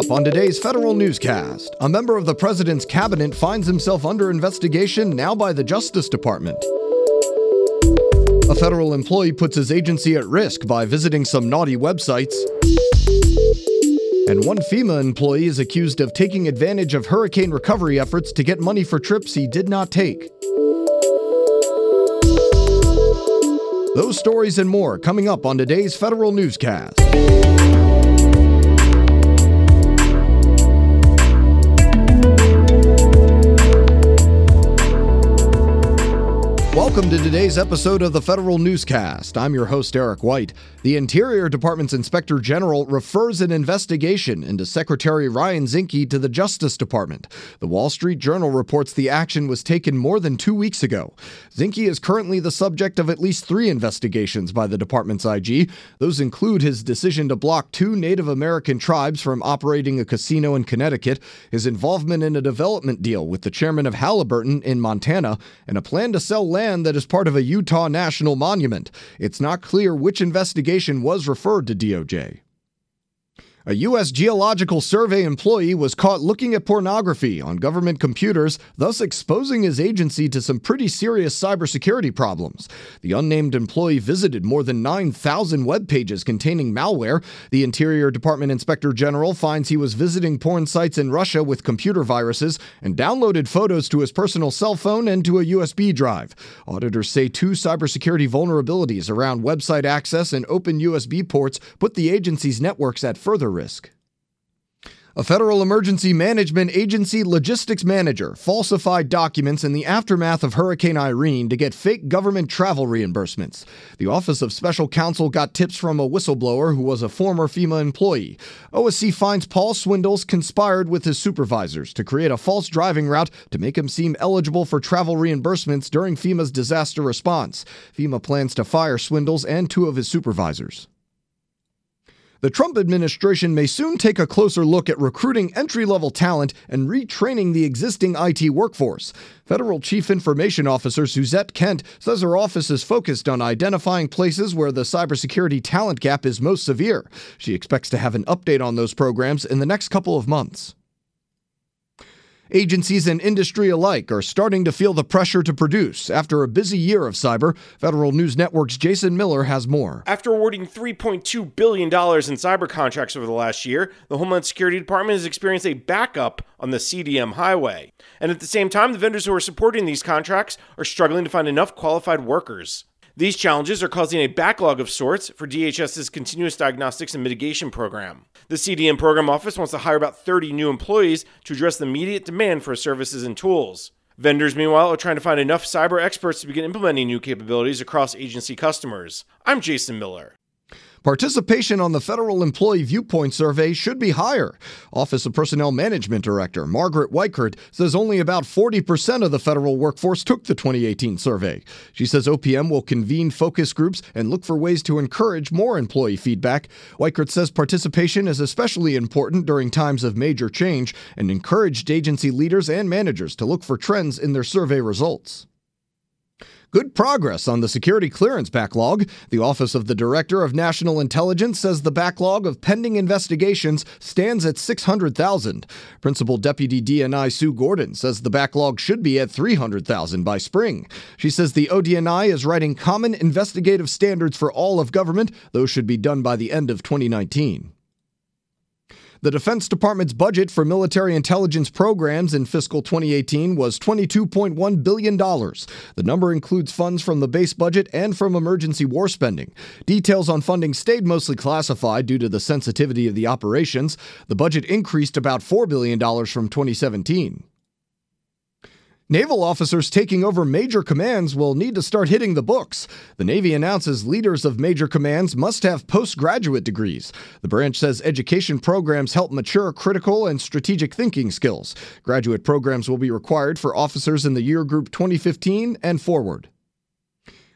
up on today's federal newscast, a member of the president's cabinet finds himself under investigation now by the Justice Department. A federal employee puts his agency at risk by visiting some naughty websites. And one FEMA employee is accused of taking advantage of hurricane recovery efforts to get money for trips he did not take. Those stories and more coming up on today's federal newscast. Welcome to today's episode of the Federal Newscast. I'm your host, Eric White. The Interior Department's Inspector General refers an investigation into Secretary Ryan Zinke to the Justice Department. The Wall Street Journal reports the action was taken more than 2 weeks ago. Zinke is currently the subject of at least 3 investigations by the department's IG. Those include his decision to block 2 Native American tribes from operating a casino in Connecticut, his involvement in a development deal with the chairman of Halliburton in Montana, and a plan to sell land that is part of a Utah National Monument. It's not clear which investigation was referred to DOJ. A U.S. Geological Survey employee was caught looking at pornography on government computers, thus exposing his agency to some pretty serious cybersecurity problems. The unnamed employee visited more than 9,000 web pages containing malware. The Interior Department Inspector General finds he was visiting porn sites in Russia with computer viruses and downloaded photos to his personal cell phone and to a USB drive. Auditors say 2 cybersecurity vulnerabilities around website access and open USB ports put the agency's networks at further risk. A Federal Emergency Management Agency logistics manager falsified documents in the aftermath of Hurricane Irene to get fake government travel reimbursements. The Office of Special Counsel got tips from a whistleblower who was a former FEMA employee. OSC finds Paul Swindles conspired with his supervisors to create a false driving route to make him seem eligible for travel reimbursements during FEMA's disaster response. FEMA plans to fire Swindles and 2 of his supervisors. The Trump administration may soon take a closer look at recruiting entry-level talent and retraining the existing IT workforce. Federal Chief Information Officer Suzette Kent says her office is focused on identifying places where the cybersecurity talent gap is most severe. She expects to have an update on those programs in the next couple of months. Agencies and industry alike are starting to feel the pressure to produce. After a busy year of cyber, Federal News Network's Jason Miller has more. After awarding $3.2 billion in cyber contracts over the last year, the Homeland Security Department has experienced a backup on the CDM highway. And at the same time, the vendors who are supporting these contracts are struggling to find enough qualified workers. These challenges are causing a backlog of sorts for DHS's Continuous Diagnostics and Mitigation Program. The CDM Program Office wants to hire about 30 new employees to address the immediate demand for services and tools. Vendors, meanwhile, are trying to find enough cyber experts to begin implementing new capabilities across agency customers. I'm Jason Miller. Participation on the Federal Employee Viewpoint Survey should be higher. Office of Personnel Management Director Margaret Weichert says only about 40% of the federal workforce took the 2018 survey. She says OPM will convene focus groups and look for ways to encourage more employee feedback. Weichert says participation is especially important during times of major change and encouraged agency leaders and managers to look for trends in their survey results. Good progress on the security clearance backlog. The Office of the Director of National Intelligence says the backlog of pending investigations stands at 600,000. Principal Deputy DNI Sue Gordon says the backlog should be at 300,000 by spring. She says the ODNI is writing common investigative standards for all of government. Those should be done by the end of 2019. The Defense Department's budget for military intelligence programs in fiscal 2018 was $22.1 billion. The number includes funds from the base budget and from emergency war spending. Details on funding stayed mostly classified due to the sensitivity of the operations. The budget increased about $4 billion from 2017. Naval officers taking over major commands will need to start hitting the books. The Navy announces leaders of major commands must have postgraduate degrees. The branch says education programs help mature critical and strategic thinking skills. Graduate programs will be required for officers in the year group 2015 and forward.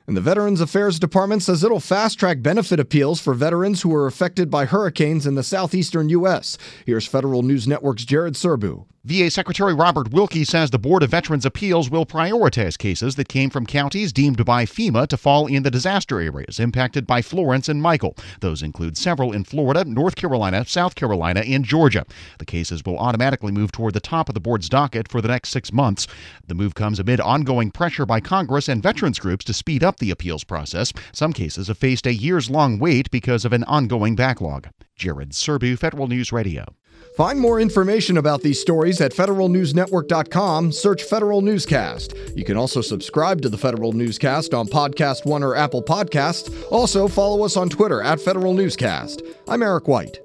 And the Veterans Affairs Department says it'll fast-track benefit appeals for veterans who were affected by hurricanes in the southeastern U.S. Here's Federal News Network's Jared Serbu. VA Secretary Robert Wilkie says the Board of Veterans' Appeals will prioritize cases that came from counties deemed by FEMA to fall in the disaster areas impacted by Florence and Michael. Those include several in Florida, North Carolina, South Carolina, and Georgia. The cases will automatically move toward the top of the board's docket for the next 6 months. The move comes amid ongoing pressure by Congress and veterans groups to speed up the appeals process. Some cases have faced a years-long wait because of an ongoing backlog. Jared Serbu, Federal News Radio. Find more information about these stories at federalnewsnetwork.com. Search Federal Newscast. You can also subscribe to the Federal Newscast on Podcast One or Apple Podcasts. Also, follow us on Twitter at Federal Newscast. I'm Eric White.